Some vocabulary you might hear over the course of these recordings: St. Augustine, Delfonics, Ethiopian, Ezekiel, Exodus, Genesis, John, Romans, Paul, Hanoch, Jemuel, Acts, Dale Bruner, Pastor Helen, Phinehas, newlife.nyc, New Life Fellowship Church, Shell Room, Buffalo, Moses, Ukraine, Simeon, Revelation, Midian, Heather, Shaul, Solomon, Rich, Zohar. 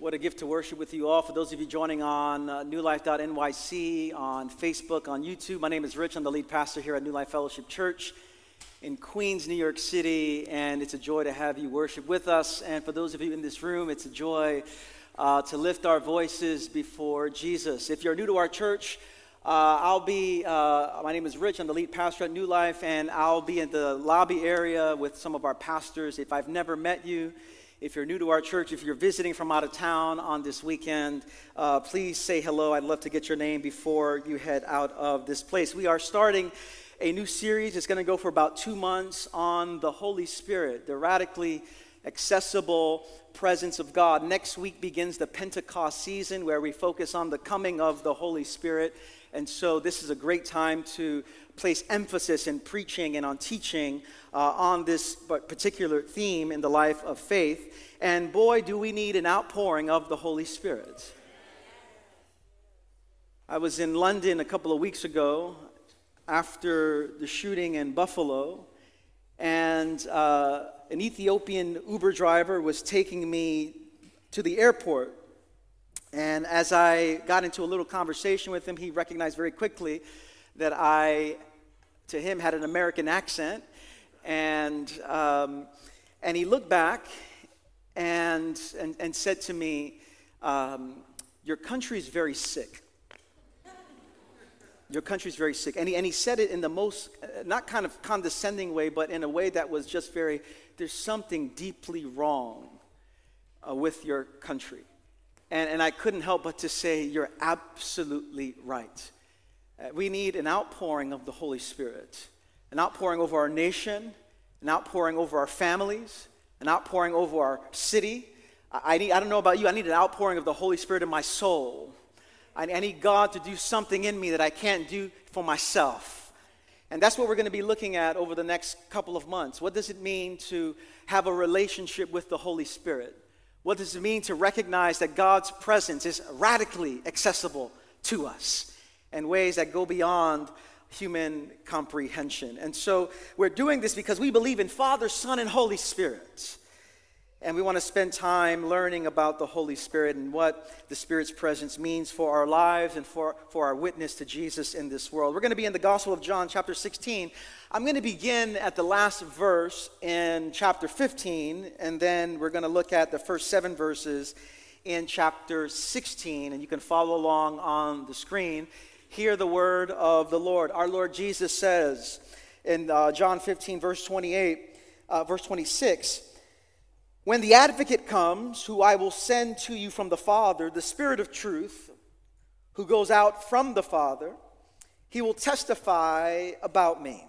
What a gift to worship with you all. For those of you joining on newlife.nyc, on Facebook, on YouTube, my name is Rich. I'm the lead pastor here at New Life Fellowship Church in Queens, New York City, and it's a joy to have you worship with us. And for those of you in this room, it's a joy to lift our voices before Jesus. If you're new to our church, my name is Rich. I'm the lead pastor at New Life, and I'll be in the lobby area with some of our pastors. If I've never met you, if you're new to our church, if you're visiting from out of town on this weekend, please say hello. I'd love to get your name before you head out of this place. We are starting a new series. It's going to go for about 2 months on the Holy Spirit, the radically accessible presence of God. Next week begins the Pentecost season, where we focus on the coming of the Holy Spirit. And so this is a great time to place emphasis in preaching and on teaching on this particular theme in the life of faith. And boy, do we need an outpouring of the Holy Spirit. I was in London a couple of weeks ago after the shooting in Buffalo, and an Ethiopian Uber driver was taking me to the airport. And as I got into a little conversation with him, he recognized very quickly that I, to him, had an American accent. And he looked back and said to me, your country's very sick. Your country's very sick. And he said it in the most, not kind of condescending way, but in a way that was just very, there's something deeply wrong with your country. And I couldn't help but to say, you're absolutely right. We need an outpouring of the Holy Spirit, an outpouring over our nation, an outpouring over our families, an outpouring over our city. I don't know about you, I need an outpouring of the Holy Spirit in my soul. I need God to do something in me that I can't do for myself. And that's what we're going to be looking at over the next couple of months. What does it mean to have a relationship with the Holy Spirit? What does it mean to recognize that God's presence is radically accessible to us in ways that go beyond human comprehension? And so we're doing this because we believe in Father, Son, and Holy Spirit. And we want to spend time learning about the Holy Spirit and what the Spirit's presence means for our lives and for our witness to Jesus in this world. We're going to be in the Gospel of John, chapter 16. I'm going to begin at the last verse in chapter 15, and then we're going to look at the first 7 verses in chapter 16. And you can follow along on the screen. Hear the word of the Lord. Our Lord Jesus says in John 15, verse 26, when the advocate comes, who I will send to you from the Father, the Spirit of truth, who goes out from the Father, he will testify about me.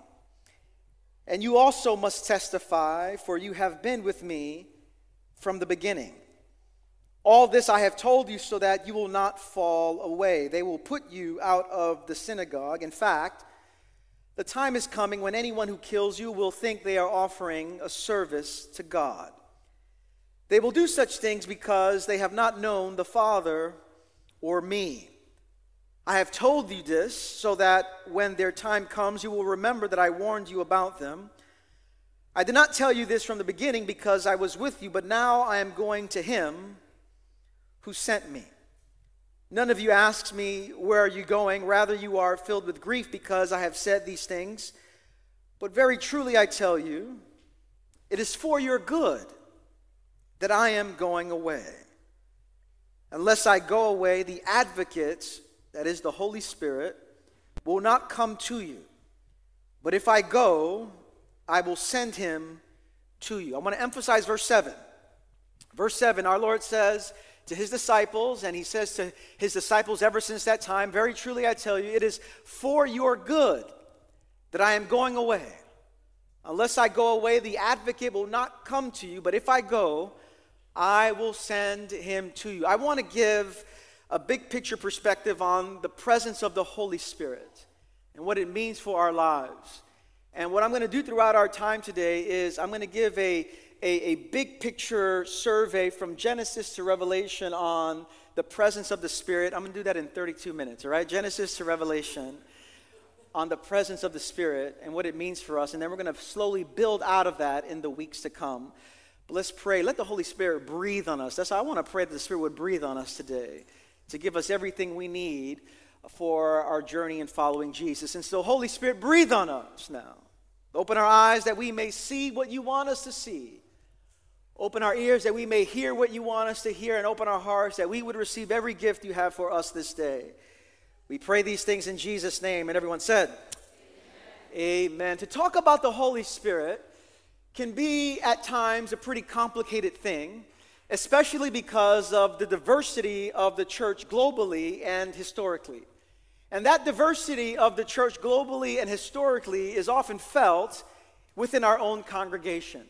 And you also must testify, for you have been with me from the beginning. All this I have told you so that you will not fall away. They will put you out of the synagogue. In fact, the time is coming when anyone who kills you will think they are offering a service to God. They will do such things because they have not known the Father or me. I have told you this so that when their time comes, you will remember that I warned you about them. I did not tell you this from the beginning because I was with you, but now I am going to him who sent me. None of you asks me, where are you going? Rather, you are filled with grief because I have said these things. But very truly I tell you, it is for your good that I am going away. Unless I go away, the advocate, that is the Holy Spirit, will not come to you. But if I go, I will send him to you. I want to emphasize verse 7. Verse 7, our Lord says to his disciples, and he says to his disciples ever since that time, very truly I tell you, it is for your good that I am going away. Unless I go away, the advocate will not come to you. But if I go, I will send him to you. I want to give a big picture perspective on the presence of the Holy Spirit and what it means for our lives. And what I'm going to do throughout our time today is I'm going to give a big picture survey from Genesis to Revelation on the presence of the Spirit. I'm going to do that in 32 minutes, all right? Genesis to Revelation on the presence of the Spirit and what it means for us. And then we're going to slowly build out of that in the weeks to come. Let's pray. Let the Holy Spirit breathe on us. That's how I want to pray, that the Spirit would breathe on us today, to give us everything we need for our journey in following Jesus. And so, Holy Spirit, breathe on us now. Open our eyes that we may see what you want us to see. Open our ears that we may hear what you want us to hear, and open our hearts that we would receive every gift you have for us this day. We pray these things in Jesus' name. And everyone said, amen. Amen. To talk about the Holy Spirit can be at times a pretty complicated thing, especially because of the diversity of the church globally and historically. And that diversity of the church globally and historically is often felt within our own congregation.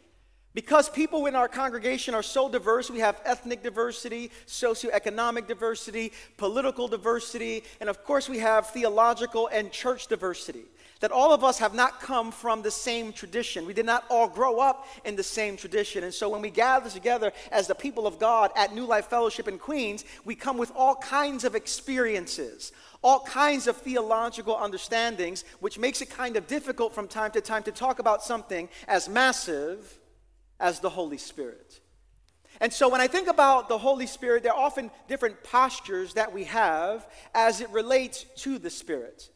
Because people in our congregation are so diverse, we have ethnic diversity, socioeconomic diversity, political diversity, and of course we have theological and church diversity. That all of us have not come from the same tradition. We did not all grow up in the same tradition. And so when we gather together as the people of God at New Life Fellowship in Queens, we come with all kinds of experiences, all kinds of theological understandings, which makes it kind of difficult from time to time to talk about something as massive as the Holy Spirit. And so when I think about the Holy Spirit, there are often different postures that we have as it relates to the Spirit.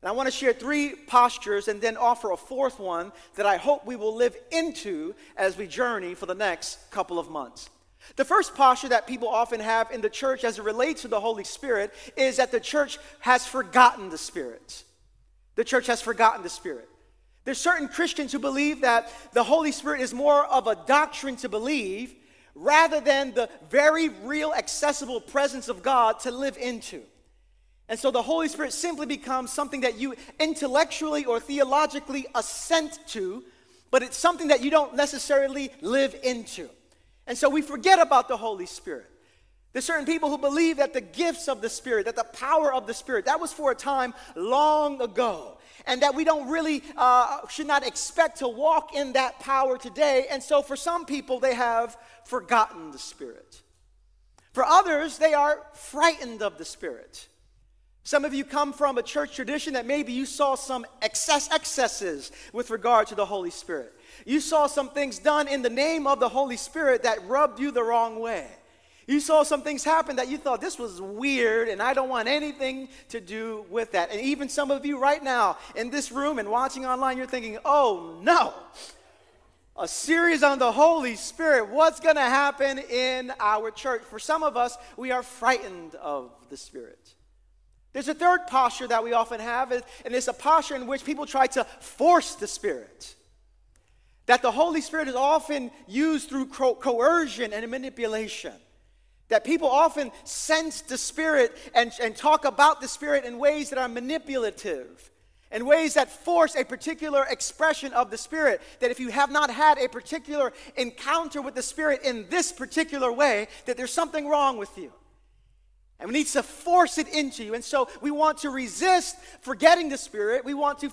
And I want to share three postures and then offer a fourth one that I hope we will live into as we journey for the next couple of months. The first posture that people often have in the church as it relates to the Holy Spirit is that the church has forgotten the Spirit. The church has forgotten the Spirit. There's certain Christians who believe that the Holy Spirit is more of a doctrine to believe rather than the very real accessible presence of God to live into. And so the Holy Spirit simply becomes something that you intellectually or theologically assent to, but it's something that you don't necessarily live into. And so we forget about the Holy Spirit. There's certain people who believe that the gifts of the Spirit, that the power of the Spirit, that was for a time long ago. And that we don't really, should not expect to walk in that power today. And so for some people, they have forgotten the Spirit. For others, they are frightened of the Spirit. Some of you come from a church tradition that maybe you saw some excesses with regard to the Holy Spirit. You saw some things done in the name of the Holy Spirit that rubbed you the wrong way. You saw some things happen that you thought, this was weird, and I don't want anything to do with that. And even some of you right now in this room and watching online, you're thinking, oh no, a series on the Holy Spirit, what's going to happen in our church? For some of us, we are frightened of the Spirit. There's a third posture that we often have, and it's a posture in which people try to force the Spirit. That the Holy Spirit is often used through coercion and manipulation. That people often sense the Spirit and talk about the Spirit in ways that are manipulative, in ways that force a particular expression of the Spirit. That if you have not had a particular encounter with the Spirit in this particular way, that there's something wrong with you. And we need to force it into you. And so we want to resist forgetting the Spirit. We want to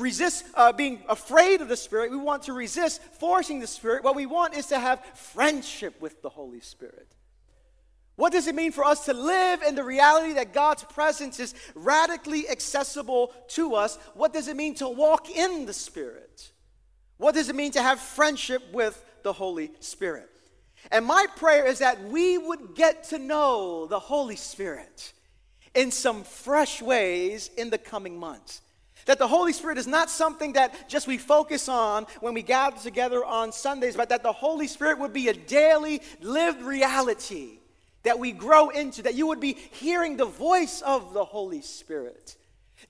resist being afraid of the Spirit. We want to resist forcing the Spirit. What we want is to have friendship with the Holy Spirit. What does it mean for us to live in the reality that God's presence is radically accessible to us? What does it mean to walk in the Spirit? What does it mean to have friendship with the Holy Spirit? And my prayer is that we would get to know the Holy Spirit in some fresh ways in the coming months. That the Holy Spirit is not something that just we focus on when we gather together on Sundays, but that the Holy Spirit would be a daily lived reality that we grow into, that you would be hearing the voice of the Holy Spirit,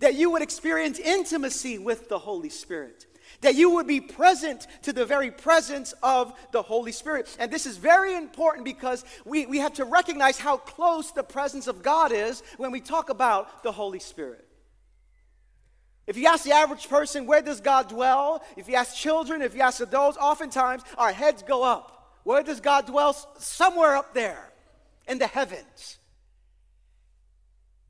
that you would experience intimacy with the Holy Spirit, that you would be present to the very presence of the Holy Spirit. And this is very important because we have to recognize how close the presence of God is when we talk about the Holy Spirit. If you ask the average person, where does God dwell? If you ask children, if you ask adults, oftentimes our heads go up. Where does God dwell? Somewhere up there. In the heavens.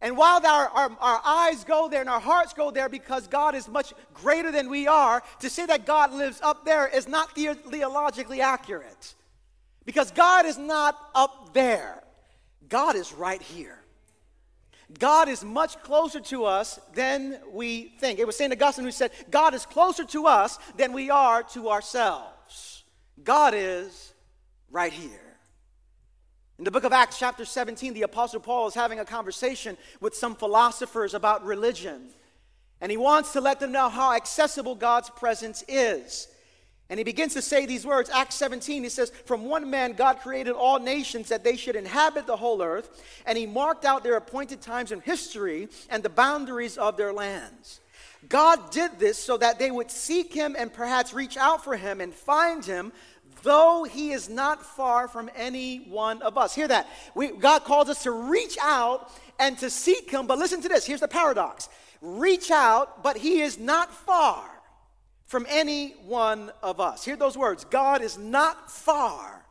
And while our eyes go there and our hearts go there because God is much greater than we are, to say that God lives up there is not theologically accurate. Because God is not up there. God is right here. God is much closer to us than we think. It was St. Augustine who said, God is closer to us than we are to ourselves. God is right here. In the book of Acts chapter 17, the Apostle Paul is having a conversation with some philosophers about religion. And he wants to let them know how accessible God's presence is. And he begins to say these words, Acts 17, he says, "From one man God created all nations that they should inhabit the whole earth, and he marked out their appointed times in history and the boundaries of their lands. God did this so that they would seek him and perhaps reach out for him and find him, though he is not far from any one of us." Hear that. God calls us to reach out and to seek him, but listen to this. Here's the paradox. Reach out, but he is not far from any one of us. Hear those words. God is not far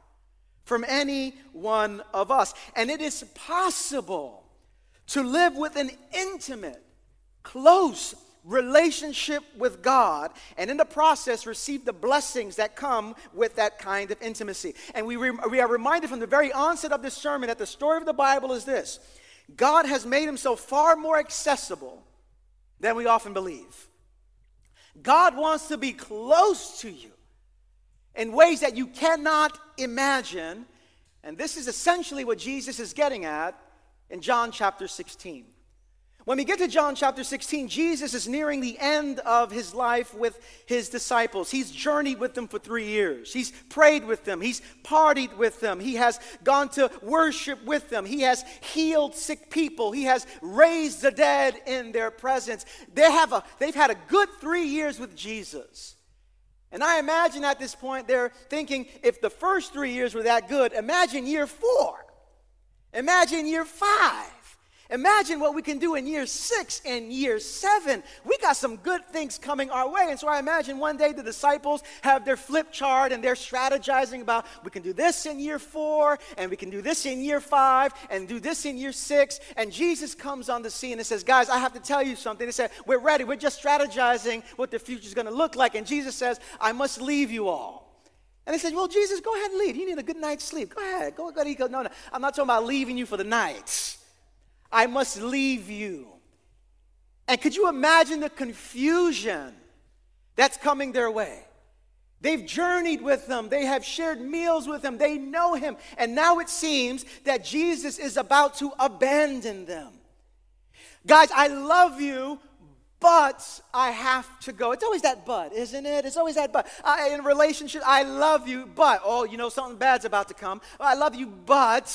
from any one of us. And it is possible to live with an intimate, close relationship with God, and in the process receive the blessings that come with that kind of intimacy. And we are reminded from the very onset of this sermon that the story of the Bible is this: God has made himself far more accessible than we often believe. God wants to be close to you in ways that you cannot imagine. And this is essentially what Jesus is getting at in John chapter 16. When we get to John chapter 16, Jesus is nearing the end of his life with his disciples. He's journeyed with them for 3 years. He's prayed with them. He's partied with them. He has gone to worship with them. He has healed sick people. He has raised the dead in their presence. They've had a good 3 years with Jesus. And I imagine at this point they're thinking, if the first 3 years were that good, imagine year 4. Imagine year 5. Imagine what we can do in year 6 and year 7. We got some good things coming our way. And so I imagine one day the disciples have their flip chart and they're strategizing about, we can do this in year 4, and we can do this in year 5, and do this in year 6. And Jesus comes on the scene and says, "Guys, I have to tell you something." They said, "We're ready. We're just strategizing what the future's going to look like." And Jesus says, "I must leave you all." And they said, "Well, Jesus, go ahead and leave. You need a good night's sleep. Go ahead. Go ahead. Goes, "No, I'm not talking about leaving you for the night. I must leave you." And could you imagine the confusion that's coming their way? They've journeyed with them. They have shared meals with him. They know him. And now it seems that Jesus is about to abandon them. "Guys, I love you, but I have to go." It's always that "but," isn't it? It's always that "but." In a relationship, "I love you, but," "oh, you know, something bad's about to come. I love you, but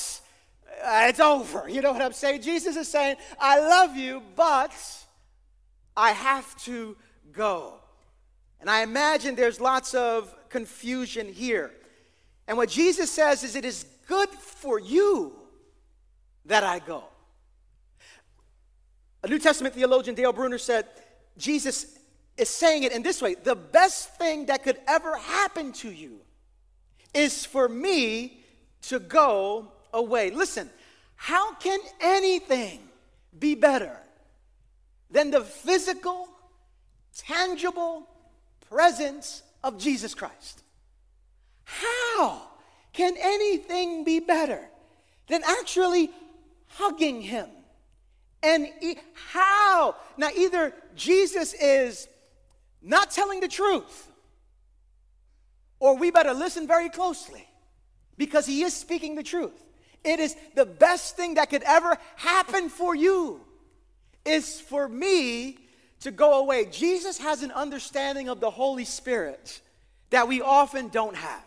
it's over." You know what I'm saying? Jesus is saying, "I love you, but I have to go." And I imagine there's lots of confusion here. And what Jesus says is, "It is good for you that I go." A New Testament theologian, Dale Bruner, said, Jesus is saying it in this way: the best thing that could ever happen to you is for me to go away. Listen, how can anything be better than the physical, tangible presence of Jesus Christ? How can anything be better than actually hugging him? And how? Now, either Jesus is not telling the truth, or we better listen very closely, because he is speaking the truth. It is the best thing that could ever happen for you is for me to go away. Jesus has an understanding of the Holy Spirit that we often don't have.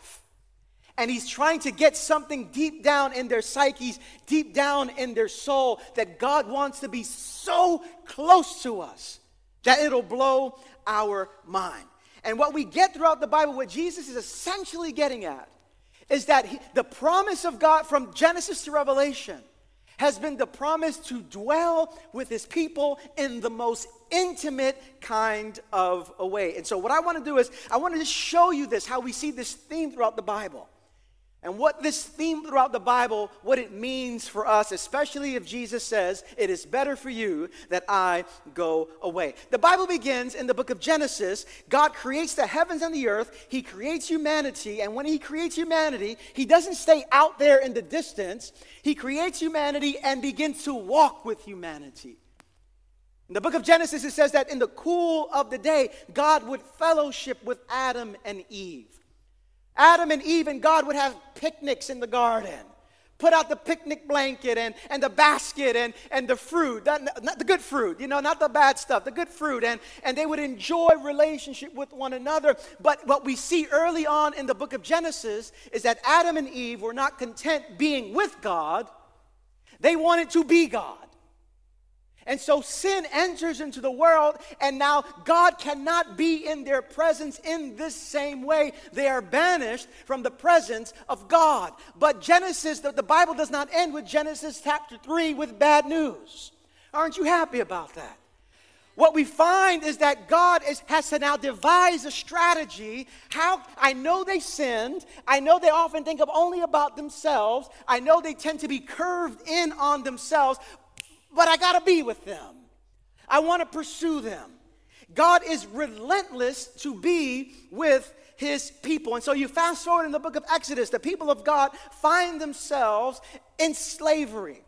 And he's trying to get something deep down in their psyches, deep down in their soul, that God wants to be so close to us that it'll blow our mind. And what we get throughout the Bible, what Jesus is essentially getting at, is that the promise of God from Genesis to Revelation has been the promise to dwell with his people in the most intimate kind of a way. And so what I want to do is, I want to just show you this, how we see this theme throughout the Bible. And what this theme throughout the Bible, what it means for us, especially if Jesus says, "It is better for you that I go away." The Bible begins in the book of Genesis. God creates the heavens and the earth. He creates humanity. And when he creates humanity, he doesn't stay out there in the distance. He creates humanity and begins to walk with humanity. In the book of Genesis, it says that in the cool of the day, God would fellowship with Adam and Eve. Adam and Eve and God would have picnics in the garden. Put out the picnic blanket and the basket and the fruit. Not the good fruit, you know, not the bad stuff. The good fruit. And they would enjoy relationship with one another. But what we see early on in the book of Genesis is that Adam and Eve were not content being with God. They wanted to be God. And so sin enters into the world, and now God cannot be in their presence in this same way. They are banished from the presence of God. But Genesis, the Bible does not end with Genesis chapter 3 with bad news. Aren't you happy about that? What we find is that God has to now devise a strategy. How I know they sinned. I know they often think of only about themselves. I know they tend to be curved in on themselves. But I got to be with them. I want to pursue them. God is relentless to be with his people. And so you fast forward in the book of Exodus, the people of God find themselves in slavery.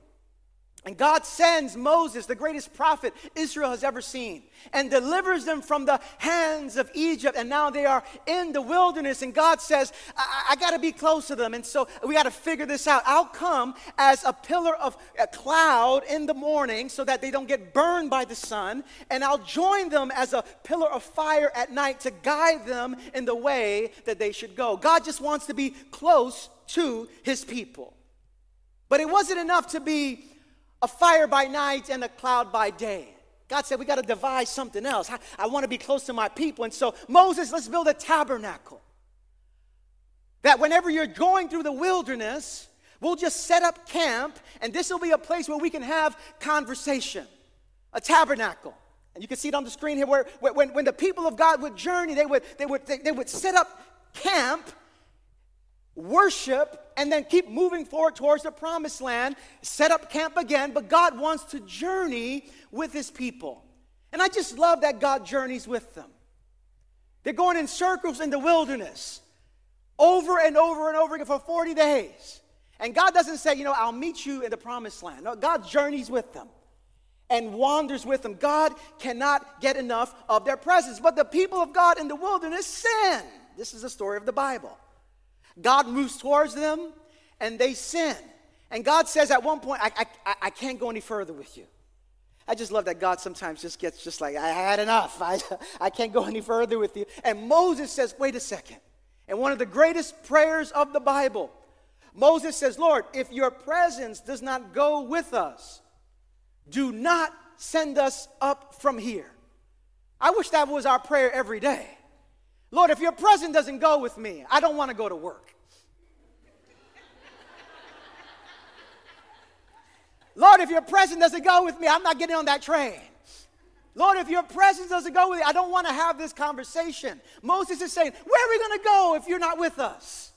And God sends Moses, the greatest prophet Israel has ever seen, and delivers them from the hands of Egypt. And now they are in the wilderness. And God says, I got to be close to them. And so we got to figure this out. I'll come as a pillar of a cloud in the morning so that they don't get burned by the sun. And I'll join them as a pillar of fire at night to guide them in the way that they should go. God just wants to be close to his people. But it wasn't enough to be a fire by night and a cloud by day. God said, we got to devise something else. I want to be close to my people. And so, Moses, let's build a tabernacle. That whenever you're going through the wilderness, we'll just set up camp, and this will be a place where we can have conversation. A tabernacle. And you can see it on the screen here, where when the people of God would journey, they would set up camp, worship, and then keep moving forward towards the promised land, set up camp again, but God wants to journey with his people. And I just love that God journeys with them. They're going in circles in the wilderness, over and over and over again for 40 days. And God doesn't say, you know, I'll meet you in the promised land. No, God journeys with them and wanders with them. God cannot get enough of their presence. But the people of God in the wilderness sin. This is the story of the Bible. God moves towards them, and they sin. And God says at one point, I can't go any further with you. I just love that God sometimes just gets just like, I had enough. I can't go any further with you. And Moses says, wait a second. And one of the greatest prayers of the Bible, Moses says, Lord, if your presence does not go with us, do not send us up from here. I wish that was our prayer every day. Lord, if your presence doesn't go with me, I don't want to go to work. Lord, if your presence doesn't go with me, I'm not getting on that train. Lord, if your presence doesn't go with me, I don't want to have this conversation. Moses is saying, where are we going to go if you're not with us?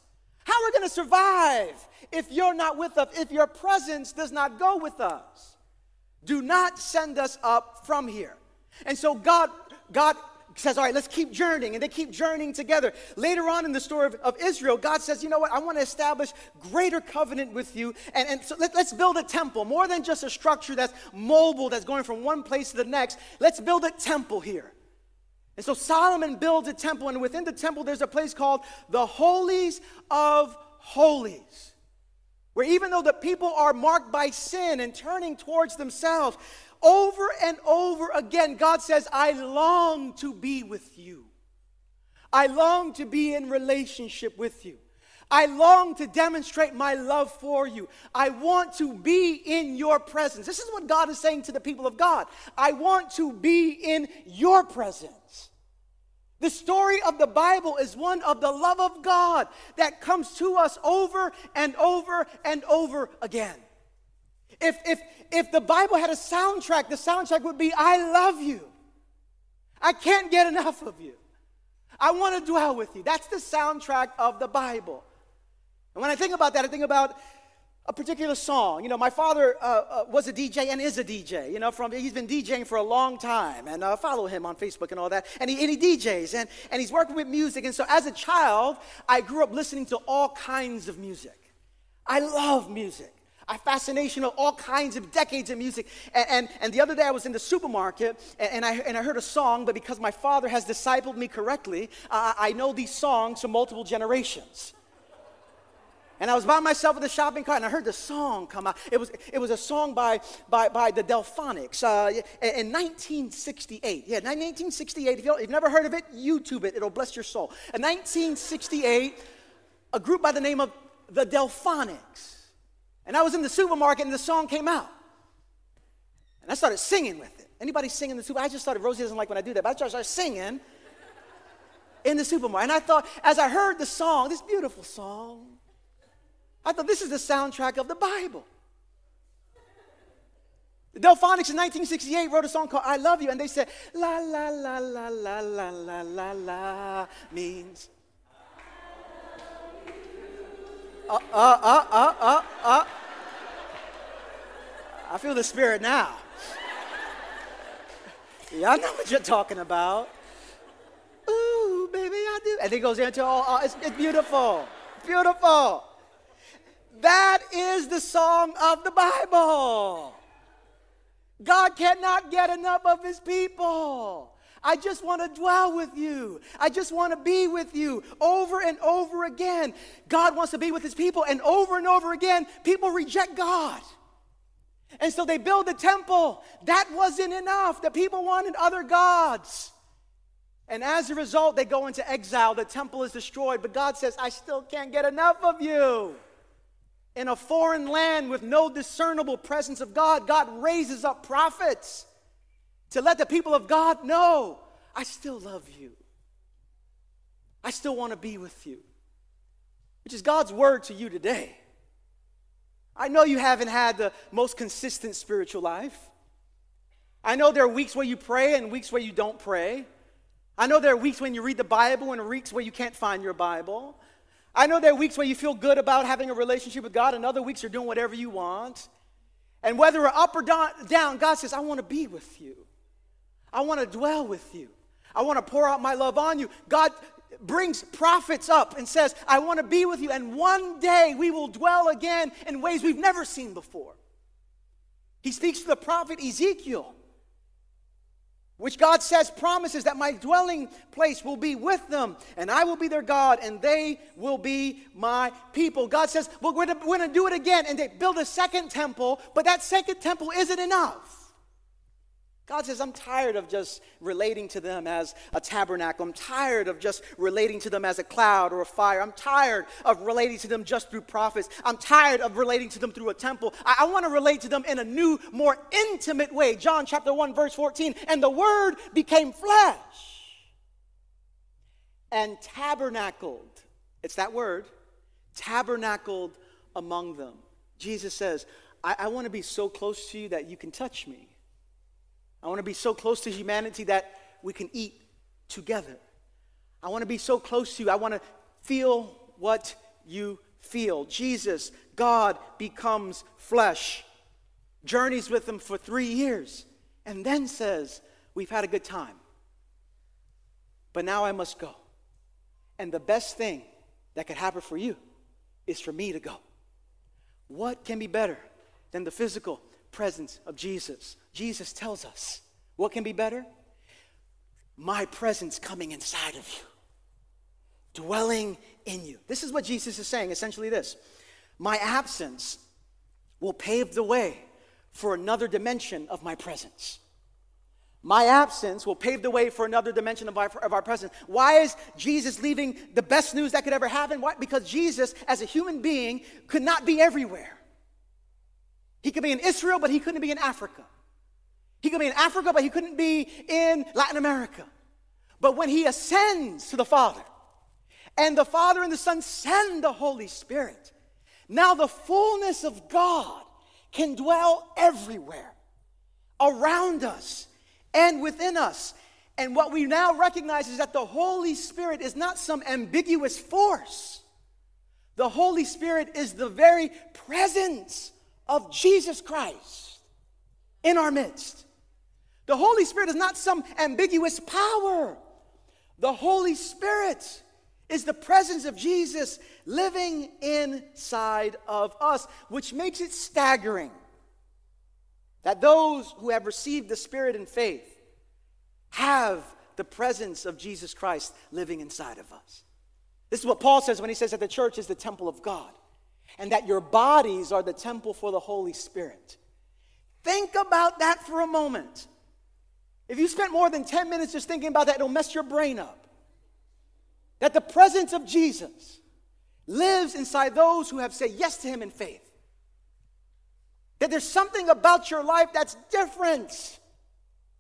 How are we going to survive if you're not with us, if your presence does not go with us? Do not send us up from here. And so God says, all right, let's keep journeying. And they keep journeying together. Later on in the story of Israel, God says, you know what? I want to establish greater covenant with you. And so let's build a temple, more than just a structure that's mobile, that's going from one place to the next. Let's build a temple here. And so Solomon builds a temple. And within the temple, there's a place called the Holies of Holies, where even though the people are marked by sin and turning towards themselves, over and over again, God says, I long to be with you. I long to be in relationship with you. I long to demonstrate my love for you. I want to be in your presence. This is what God is saying to the people of God. I want to be in your presence. The story of the Bible is one of the love of God that comes to us over and over and over again. If the Bible had a soundtrack, the soundtrack would be, I love you. I can't get enough of you. I want to dwell with you. That's the soundtrack of the Bible. And when I think about that, I think about a particular song. You know, my father was a DJ and is a DJ. You know, he's been DJing for a long time. And I follow him on Facebook and all that. And he DJs. And he's working with music. And so as a child, I grew up listening to all kinds of music. I love music. a fascination of all kinds of decades of music. And the other day I was in the supermarket, and I heard a song, but because my father has discipled me correctly, I know these songs from multiple generations. And I was by myself with a shopping cart, and I heard the song come out. It was a song by the Delfonics in 1968. Yeah, 1968. If you've never heard of it, YouTube it. It'll bless your soul. In 1968, a group by the name of the Delfonics. And I was in the supermarket, and the song came out. And I started singing with it. Anybody sing in the supermarket? I just started, Rosie doesn't like when I do that, but I just started singing in the supermarket. And I thought, as I heard the song, this beautiful song, I thought, this is the soundtrack of the Bible. The Delphonics in 1968 wrote a song called I Love You, and they said, la, la, la, la, la, la, la, la, la, means. I feel the spirit now. Yeah, I know what you're talking about. Ooh, baby, I do. And it goes into all, it's beautiful, beautiful. That is the song of the Bible. God cannot get enough of his people. I just want to dwell with you. I just want to be with you over and over again. God wants to be with his people, and over again, people reject God. And so they build the temple. That wasn't enough. The people wanted other gods. And as a result, they go into exile. The temple is destroyed, but God says, I still can't get enough of you. In a foreign land with no discernible presence of God, God raises up prophets to let the people of God know, I still love you. I still want to be with you. Which is God's word to you today. I know you haven't had the most consistent spiritual life. I know there are weeks where you pray and weeks where you don't pray. I know there are weeks when you read the Bible and weeks where you can't find your Bible. I know there are weeks where you feel good about having a relationship with God, and other weeks you're doing whatever you want. And whether we're up or down, God says, I want to be with you. I want to dwell with you. I want to pour out my love on you. God brings prophets up and says, I want to be with you. And one day we will dwell again in ways we've never seen before. He speaks to the prophet Ezekiel, which God says promises that my dwelling place will be with them, and I will be their God, and they will be my people. God says, well, we're going to do it again, and they build a second temple, but that second temple isn't enough. God says, I'm tired of just relating to them as a tabernacle. I'm tired of just relating to them as a cloud or a fire. I'm tired of relating to them just through prophets. I'm tired of relating to them through a temple. I want to relate to them in a new, more intimate way. John chapter 1, verse 14, and the word became flesh and tabernacled. It's that word, tabernacled among them. Jesus says, I want to be so close to you that you can touch me. I want to be so close to humanity that we can eat together. I want to be so close to you. I want to feel what you feel. Jesus, God, becomes flesh, journeys with them for 3 years, and then says, we've had a good time, but now I must go. And the best thing that could happen for you is for me to go. What can be better than the physical presence of Jesus? Jesus tells us, what can be better? My presence coming inside of you, dwelling in you. This is what Jesus is saying, essentially this. My absence will pave the way for another dimension of my presence. My absence will pave the way for another dimension of our presence. Why is Jesus leaving the best news that could ever happen? Why? Because Jesus, as a human being, could not be everywhere. He could be in Israel, but he couldn't be in Africa. He could be in Africa, but he couldn't be in Latin America. But when he ascends to the Father, and the Father and the Son send the Holy Spirit, now the fullness of God can dwell everywhere, around us, and within us. And what we now recognize is that the Holy Spirit is not some ambiguous force. The Holy Spirit is the very presence of Jesus Christ in our midst. The Holy Spirit is not some ambiguous power. The Holy Spirit is the presence of Jesus living inside of us, which makes it staggering that those who have received the Spirit in faith have the presence of Jesus Christ living inside of us. This is what Paul says when he says that the church is the temple of God and that your bodies are the temple for the Holy Spirit. Think about that for a moment. If you spent more than 10 minutes just thinking about that, it'll mess your brain up. That the presence of Jesus lives inside those who have said yes to him in faith. That there's something about your life that's different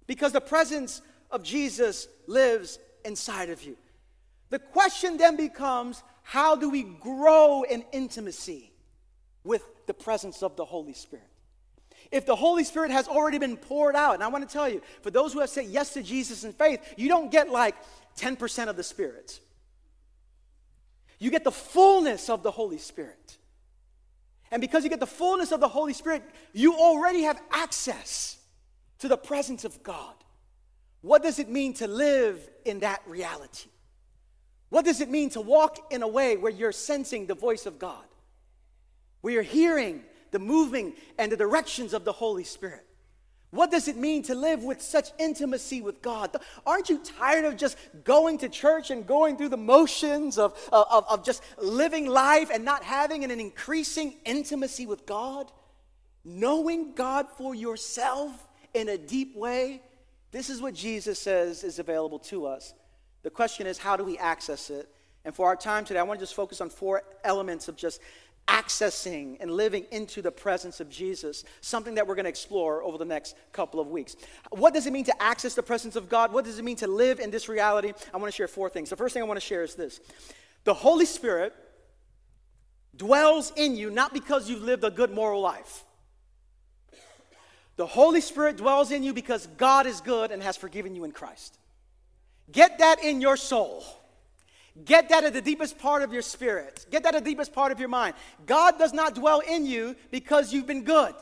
because the presence of Jesus lives inside of you. The question then becomes, how do we grow in intimacy with the presence of the Holy Spirit? If the Holy Spirit has already been poured out, and I want to tell you, for those who have said yes to Jesus in faith, you don't get like 10% of the Spirit. You get the fullness of the Holy Spirit. And because you get the fullness of the Holy Spirit, you already have access to the presence of God. What does it mean to live in that reality? What does it mean to walk in a way where you're sensing the voice of God? Where you're hearing the moving and the directions of the Holy Spirit? What does it mean to live with such intimacy with God? Aren't you tired of just going to church and going through the motions of just living life and not having an increasing intimacy with God? Knowing God for yourself in a deep way? This is what Jesus says is available to us. The question is, how do we access it? And for our time today, I want to just focus on 4 elements of just accessing and living into the presence of Jesus, something that we're going to explore over the next couple of weeks. What does it mean to access the presence of God? What does it mean to live in this reality? I want to share 4 things. The first thing I want to share is this. The Holy Spirit dwells in you not because you've lived a good moral life. The Holy Spirit dwells in you because God is good and has forgiven you in Christ. Get that in your soul. Get that at the deepest part of your spirit. Get that at the deepest part of your mind. God does not dwell in you because you've been good.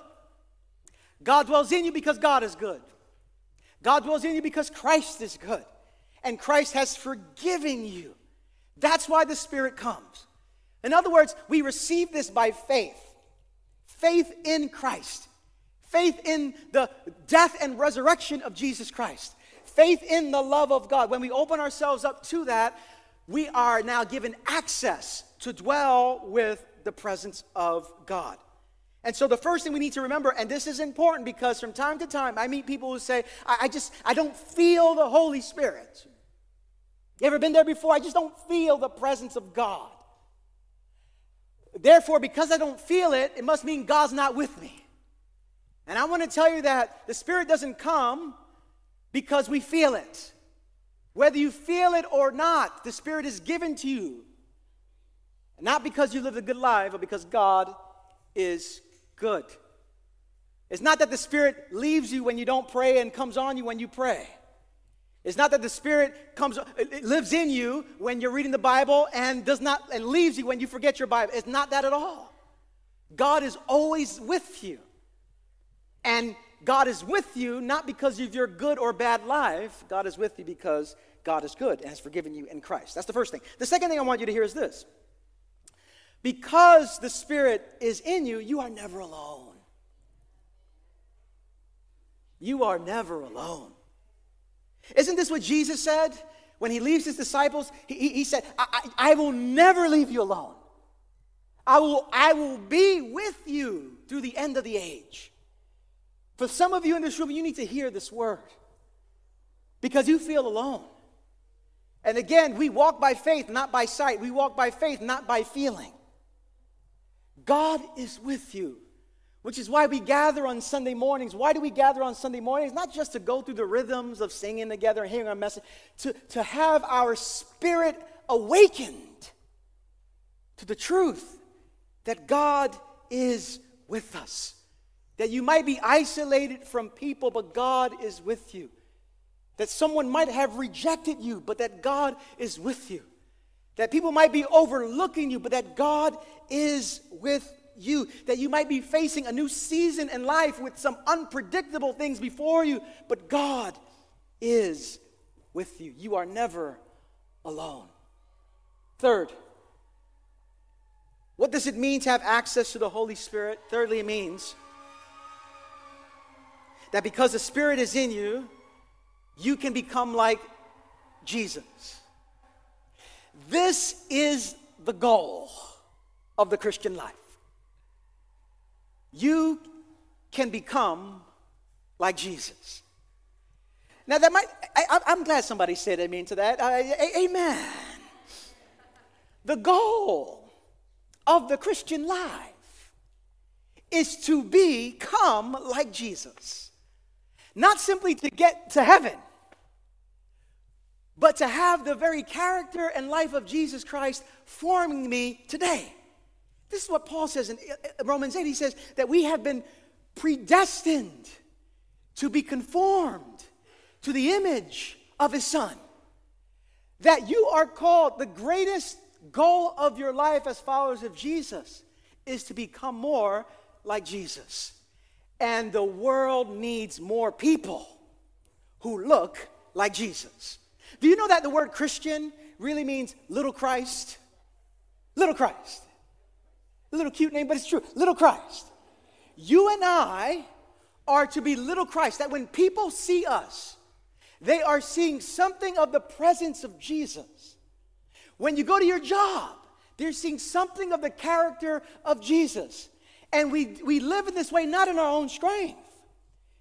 God dwells in you because God is good. God dwells in you because Christ is good. And Christ has forgiven you. That's why the Spirit comes. In other words, we receive this by faith. Faith in Christ. Faith in the death and resurrection of Jesus Christ. Faith in the love of God. When we open ourselves up to that, we are now given access to dwell with the presence of God. And so the first thing we need to remember, and this is important because from time to time I meet people who say, I don't feel the Holy Spirit. You ever been there before? I just don't feel the presence of God. Therefore, because I don't feel it, it must mean God's not with me. And I want to tell you that the Spirit doesn't come because we feel it. Whether you feel it or not, the Spirit is given to you. Not because you live a good life, but because God is good. It's not that the Spirit leaves you when you don't pray and comes on you when you pray. It's not that the Spirit lives in you when you're reading the Bible and leaves you when you forget your Bible. It's not that at all. God is always with you. And God is with you not because of your good or bad life. God is with you because God is good and has forgiven you in Christ. That's the first thing. The second thing I want you to hear is this. Because the Spirit is in you, you are never alone. You are never alone. Isn't this what Jesus said when he leaves his disciples? He said, I will never leave you alone. I will be with you through the end of the age. For some of you in this room, you need to hear this word because you feel alone. And again, we walk by faith, not by sight. We walk by faith, not by feeling. God is with you, which is why we gather on Sunday mornings. Why do we gather on Sunday mornings? Not just to go through the rhythms of singing together and hearing our message, to have our spirit awakened to the truth that God is with us. That you might be isolated from people, but God is with you. That someone might have rejected you, but that God is with you. That people might be overlooking you, but that God is with you. That you might be facing a new season in life with some unpredictable things before you, but God is with you. You are never alone. Third, what does it mean to have access to the Holy Spirit? Thirdly, it means that because the Spirit is in you, you can become like Jesus. This is the goal of the Christian life. You can become like Jesus. Now that might, I'm glad somebody said amen to that. Amen. The goal of the Christian life is to become like Jesus. Not simply to get to heaven, but to have the very character and life of Jesus Christ forming me today. This is what Paul says in Romans 8. He says that we have been predestined to be conformed to the image of his Son. That you are called, the greatest goal of your life as followers of Jesus is to become more like Jesus. And the world needs more people who look like Jesus. Do you know that the word Christian really means little Christ? Little Christ. A little cute name, but it's true. Little Christ. You and I are to be little Christ. That when people see us, they are seeing something of the presence of Jesus. When you go to your job, they're seeing something of the character of Jesus. And we live in this way not in our own strength.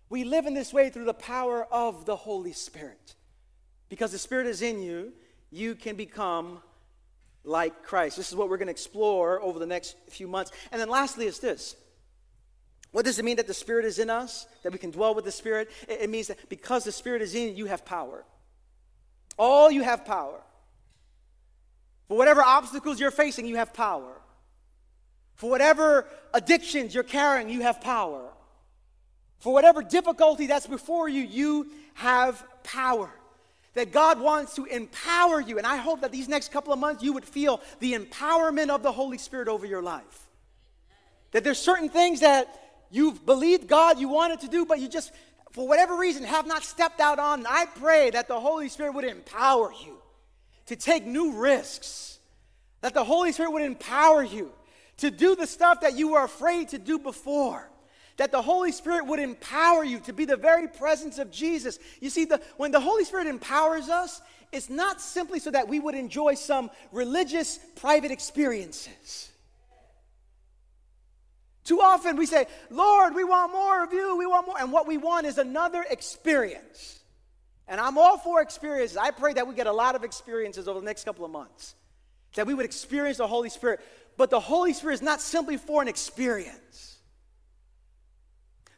We live in this way through the power of the Holy Spirit. Because the Spirit is in you, you can become like Christ. This is what we're going to explore over the next few months. And then lastly is this. What does it mean that the Spirit is in us? That we can dwell with the Spirit? It means that because the Spirit is in you, you have power. Oh, you have power. For whatever obstacles you're facing, you have power. For whatever addictions you're carrying, you have power. For whatever difficulty that's before you, you have power. That God wants to empower you. And I hope that these next couple of months you would feel the empowerment of the Holy Spirit over your life. That there's certain things that you've believed God you wanted to do, but you just, for whatever reason, have not stepped out on. And I pray that the Holy Spirit would empower you to take new risks. That the Holy Spirit would empower you to do the stuff that you were afraid to do before. That the Holy Spirit would empower you to be the very presence of Jesus. You see, when the Holy Spirit empowers us, it's not simply so that we would enjoy some religious private experiences. Too often we say, Lord, we want more of you, we want more. And what we want is another experience. And I'm all for experiences. I pray that we get a lot of experiences over the next couple of months. That we would experience the Holy Spirit. But the Holy Spirit is not simply for an experience.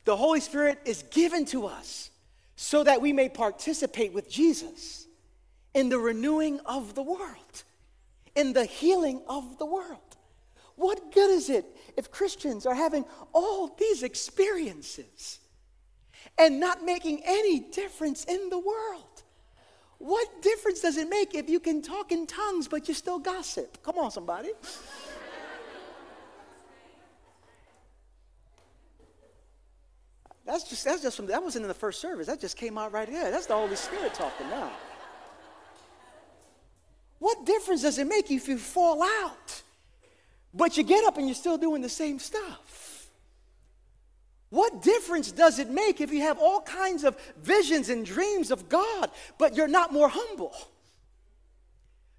The Holy Spirit is given to us so that we may participate with Jesus in the renewing of the world, in the healing of the world. What good is it if Christians are having all these experiences and not making any difference in the world? What difference does it make if you can talk in tongues but you still gossip? Come on, somebody. That's just that wasn't in the first service. That just came out right here. That's the Holy Spirit talking now. What difference does it make if you fall out, but you get up and you're still doing the same stuff? What difference does it make if you have all kinds of visions and dreams of God, but you're not more humble?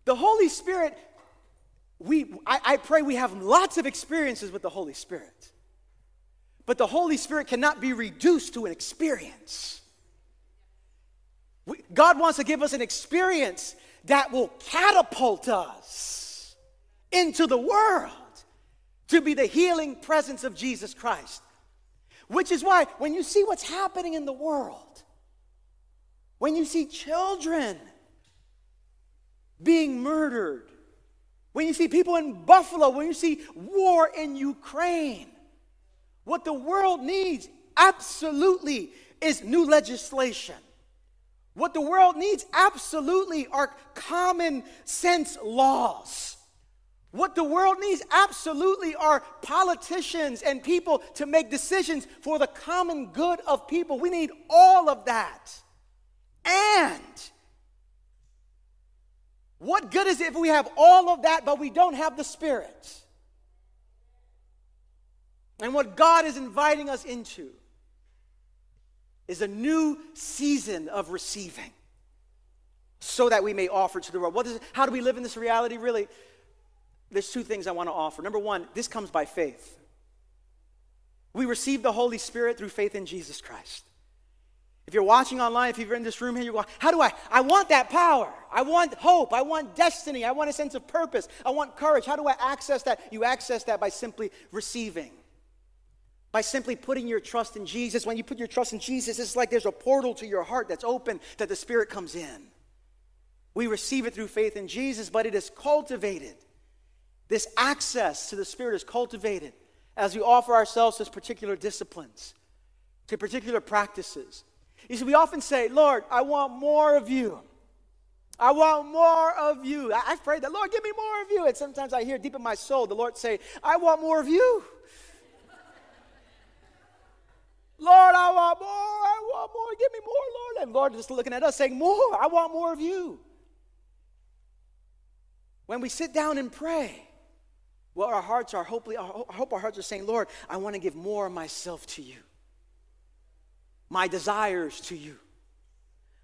The Holy Spirit, I pray we have lots of experiences with the Holy Spirit. But the Holy Spirit cannot be reduced to an experience. God wants to give us an experience that will catapult us into the world to be the healing presence of Jesus Christ. Which is why when you see what's happening in the world, when you see children being murdered, when you see people in Buffalo, when you see war in Ukraine, what the world needs absolutely is new legislation. What the world needs absolutely are common sense laws. What the world needs absolutely are politicians and people to make decisions for the common good of people. We need all of that. And What good is it if we have all of that, but we don't have the Spirit? And what God is inviting us into is a new season of receiving so that we may offer to the world. How do we live in this reality? Really, there's two things I want to offer. Number one, this comes by faith. We receive the Holy Spirit through faith in Jesus Christ. If you're watching online, if you're in this room here, you're going, how do I want that power. I want hope. I want destiny. I want a sense of purpose. I want courage. How do I access that? You access that by simply receiving. By simply putting your trust in Jesus. When you put your trust in Jesus, it's like there's a portal to your heart that's open that the Spirit comes in. We receive it through faith in Jesus, but it is cultivated. This access to the Spirit is cultivated as we offer ourselves to particular disciplines, to particular practices. You see, we often say, Lord, I want more of you. I want more of you. I've prayed that, Lord, give me more of you. And sometimes I hear deep in my soul the Lord say, I want more of you. Lord, I want more. I want more. Give me more, Lord. And Lord is looking at us saying, more. I want more of you. When we sit down and pray, well, our hearts are hopefully, I hope our hearts are saying, Lord, I want to give more of myself to you. My desires to you,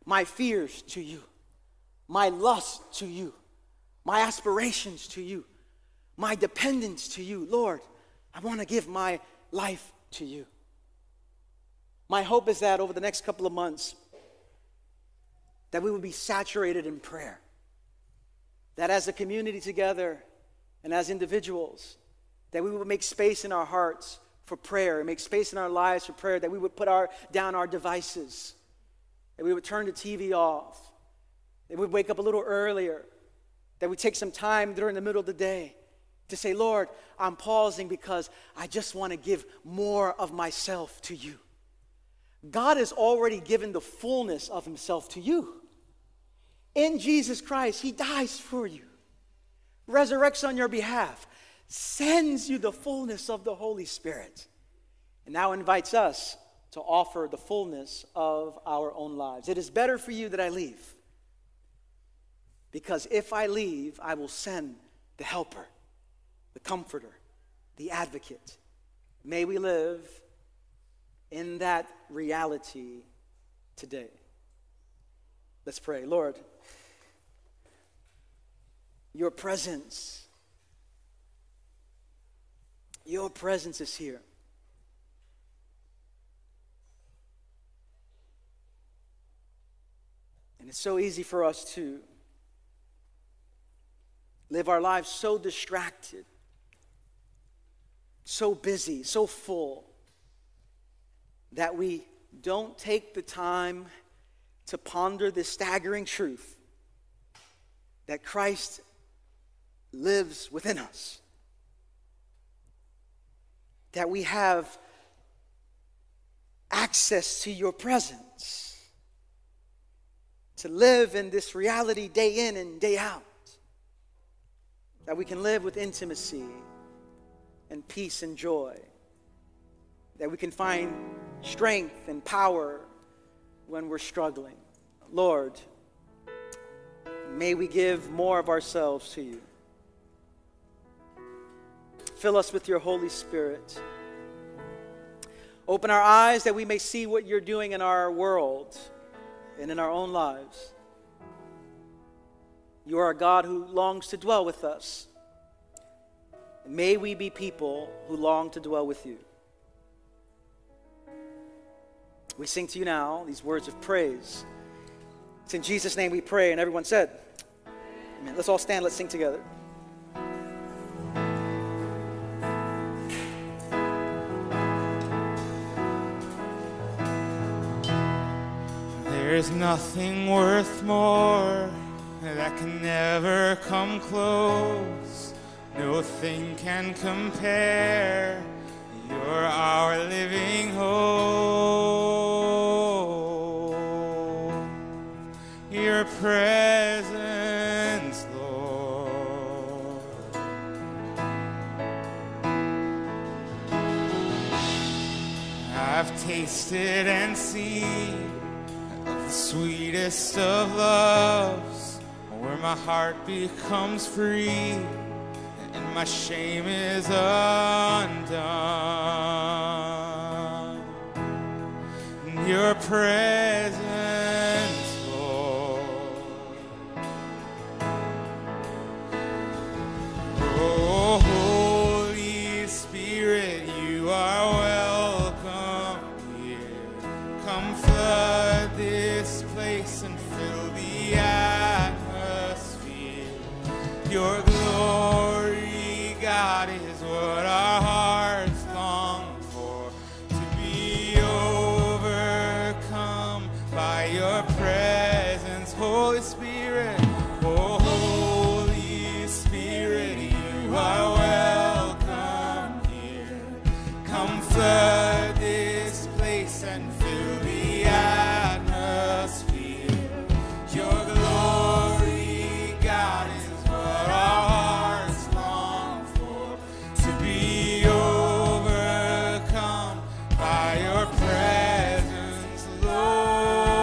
my fears to you, my lust to you, my aspirations to you, my dependence to you. Lord, I want to give my life to you. My hope is that over the next couple of months, that we will be saturated in prayer. That as a community together and as individuals, that we will make space in our hearts for prayer, and make space in our lives for prayer, that we would put down our devices, that we would turn the TV off, that we'd wake up a little earlier, that we take some time during the middle of the day to say, Lord, I'm pausing because I just want to give more of myself to you. God has already given the fullness of himself to you. In Jesus Christ, he dies for you, resurrects on your behalf, sends you the fullness of the Holy Spirit, and now invites us to offer the fullness of our own lives. It is better for you that I leave, because if I leave, I will send the helper, the comforter, the advocate. May we live in that reality today. Let's pray. Lord, your presence is here. And it's so easy for us to live our lives so distracted, so busy, so full, that we don't take the time to ponder this staggering truth that Christ lives within us. That we have access to your presence, to live in this reality day in and day out, that we can live with intimacy and peace and joy, that we can find strength and power when we're struggling. Lord, may we give more of ourselves to you. Fill us with your Holy Spirit. Open our eyes that we may see what you're doing in our world and in our own lives. You are a God who longs to dwell with us. May we be people who long to dwell with you. We sing to you now these words of praise. It's in Jesus' name we pray, and everyone said, amen. Let's all stand, let's sing together. There's nothing worth more that can never come close. No thing can compare. You're our living hope. Your presence, Lord. I've tasted and seen sweetest of loves, where my heart becomes free and my shame is undone. In your presence, Lord. Oh, Holy Spirit, you are welcome here. Come flood this place and fill the atmosphere. Your glory, God, is what our hearts long for, to be overcome by your presence, Holy Spirit. Oh, Holy Spirit, you are welcome here. Come flood this place and fill the atmosphere. Your glory, God, is what our hearts long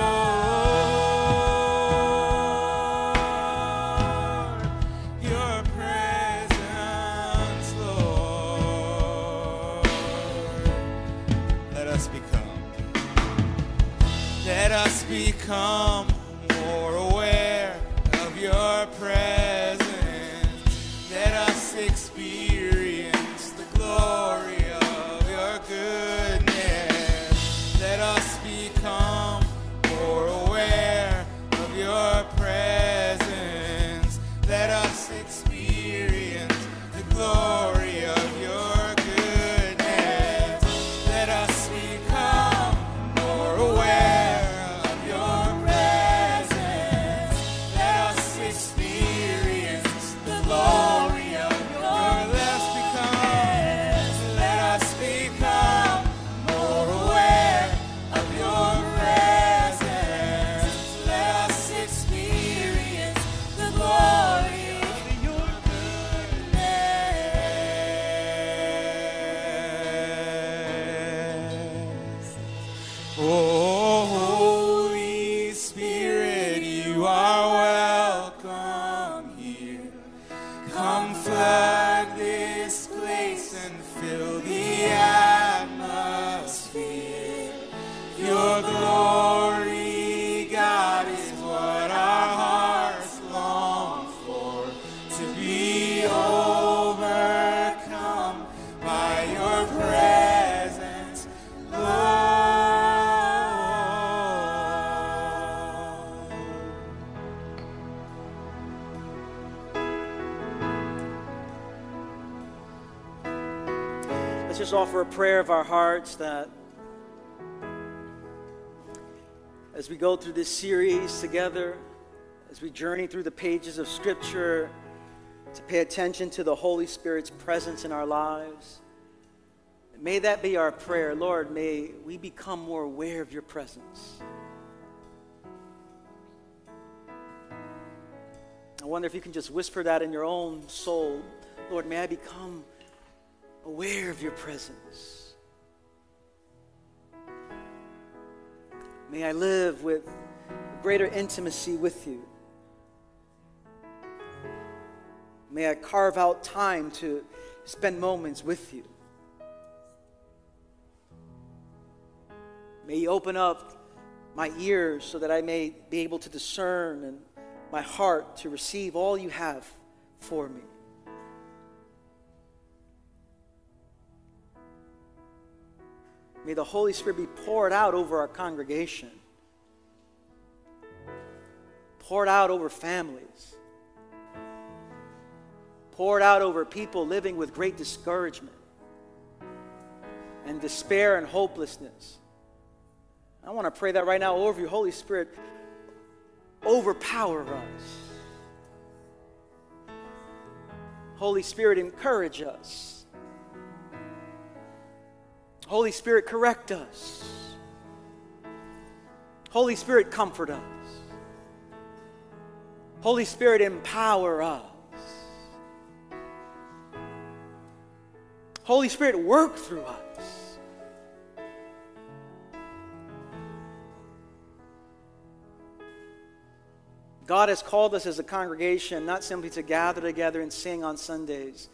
for, to be overcome by your presence, Lord. Your presence, Lord. Let us become. Let us become more aware of your presence. Let us experience the glory of your goodness. Let us become more aware of your presence. Let us experience the glory of your goodness. Let us become more aware of your presence. Let us experience the glory of your goodness. Let us become more aware of your presence. Let us experience the glory of your goodness. Oh, Holy Spirit, you are welcome here. Come flood this place and fill the atmosphere. Your glory, God, is what our hearts long for, to be overcome by your presence, Lord. Let's just offer a prayer of our hearts that as we go through this series together, as we journey through the pages of Scripture, to pay attention to the Holy Spirit's presence in our lives. May that be our prayer. Lord, may we become more aware of your presence. I wonder if you can just whisper that in your own soul. Lord, may I become aware of your presence. May I live with greater intimacy with you. May I carve out time to spend moments with you. May you open up my ears so that I may be able to discern, and my heart to receive all you have for me. May the Holy Spirit be poured out over our congregation, poured out over families, poured out over people living with great discouragement and despair and hopelessness. I want to pray that right now over you. Holy Spirit, overpower us. Holy Spirit, encourage us. Holy Spirit, correct us. Holy Spirit, comfort us. Holy Spirit, empower us. Holy Spirit, work through us. God has called us as a congregation not simply to gather together and sing on Sundays,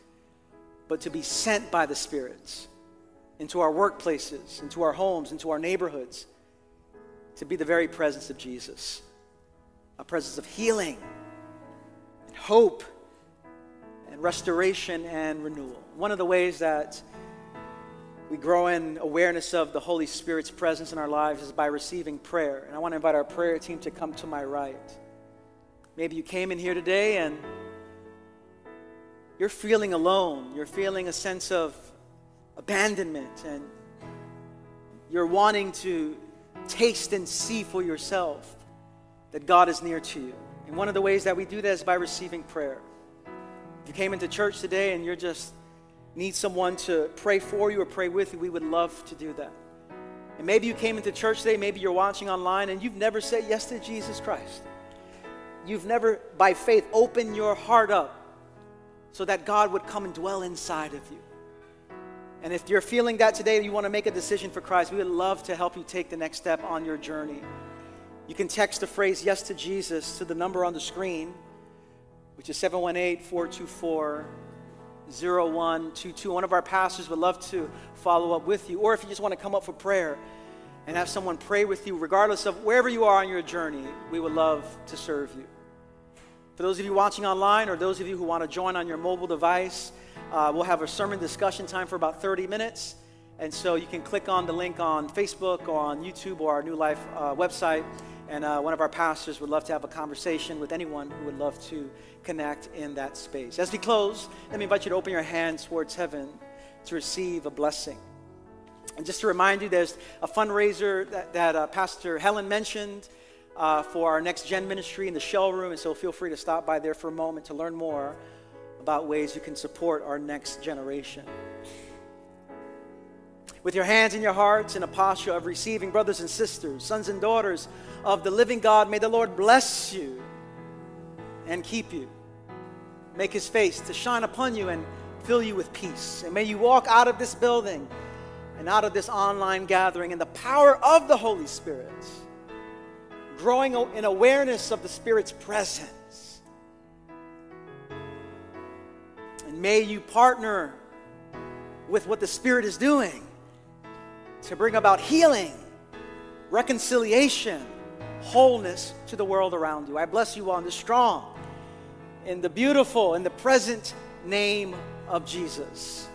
but to be sent by the Spirit into our workplaces, into our homes, into our neighborhoods, to be the very presence of Jesus, a presence of healing and hope and restoration and renewal. One of the ways that we grow in awareness of the Holy Spirit's presence in our lives is by receiving prayer. And I want to invite our prayer team to come to my right. Maybe you came in here today and you're feeling alone. You're feeling a sense of abandonment, and you're wanting to taste and see for yourself that God is near to you. And one of the ways that we do that is by receiving prayer. If you came into church today and you're just need someone to pray for you or pray with you, we would love to do that. And maybe you came into church today, maybe you're watching online, and you've never said yes to Jesus Christ. You've never, by faith, opened your heart up so that God would come and dwell inside of you. And if you're feeling that today, you want to make a decision for Christ, we would love to help you take the next step on your journey. You can text the phrase yes to Jesus to the number on the screen, which is 718-424-0122. One of our pastors would love to follow up with you. Or if you just want to come up for prayer and have someone pray with you, regardless of wherever you are on your journey, we would love to serve you. For those of you watching online or those of you who want to join on your mobile device, we'll have a sermon discussion time for about 30 minutes. And so you can click on the link on Facebook or on YouTube or our New Life website. And one of our pastors would love to have a conversation with anyone who would love to connect in that space. As we close, let me invite you to open your hands towards heaven to receive a blessing. And just to remind you, there's a fundraiser that Pastor Helen mentioned for our Next Gen ministry in the Shell Room. And so feel free to stop by there for a moment to learn more about ways you can support our next generation. With your hands and your hearts in a posture of receiving, brothers and sisters, sons and daughters of the living God, may the Lord bless you and keep you. Make his face to shine upon you and fill you with peace. And may you walk out of this building and out of this online gathering in the power of the Holy Spirit, growing in awareness of the Spirit's presence. And may you partner with what the Spirit is doing to bring about healing, reconciliation, wholeness to the world around you. I bless you all in the strong, in the beautiful, in the present name of Jesus.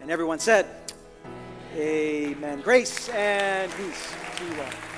And everyone said, amen. Grace and peace to you all.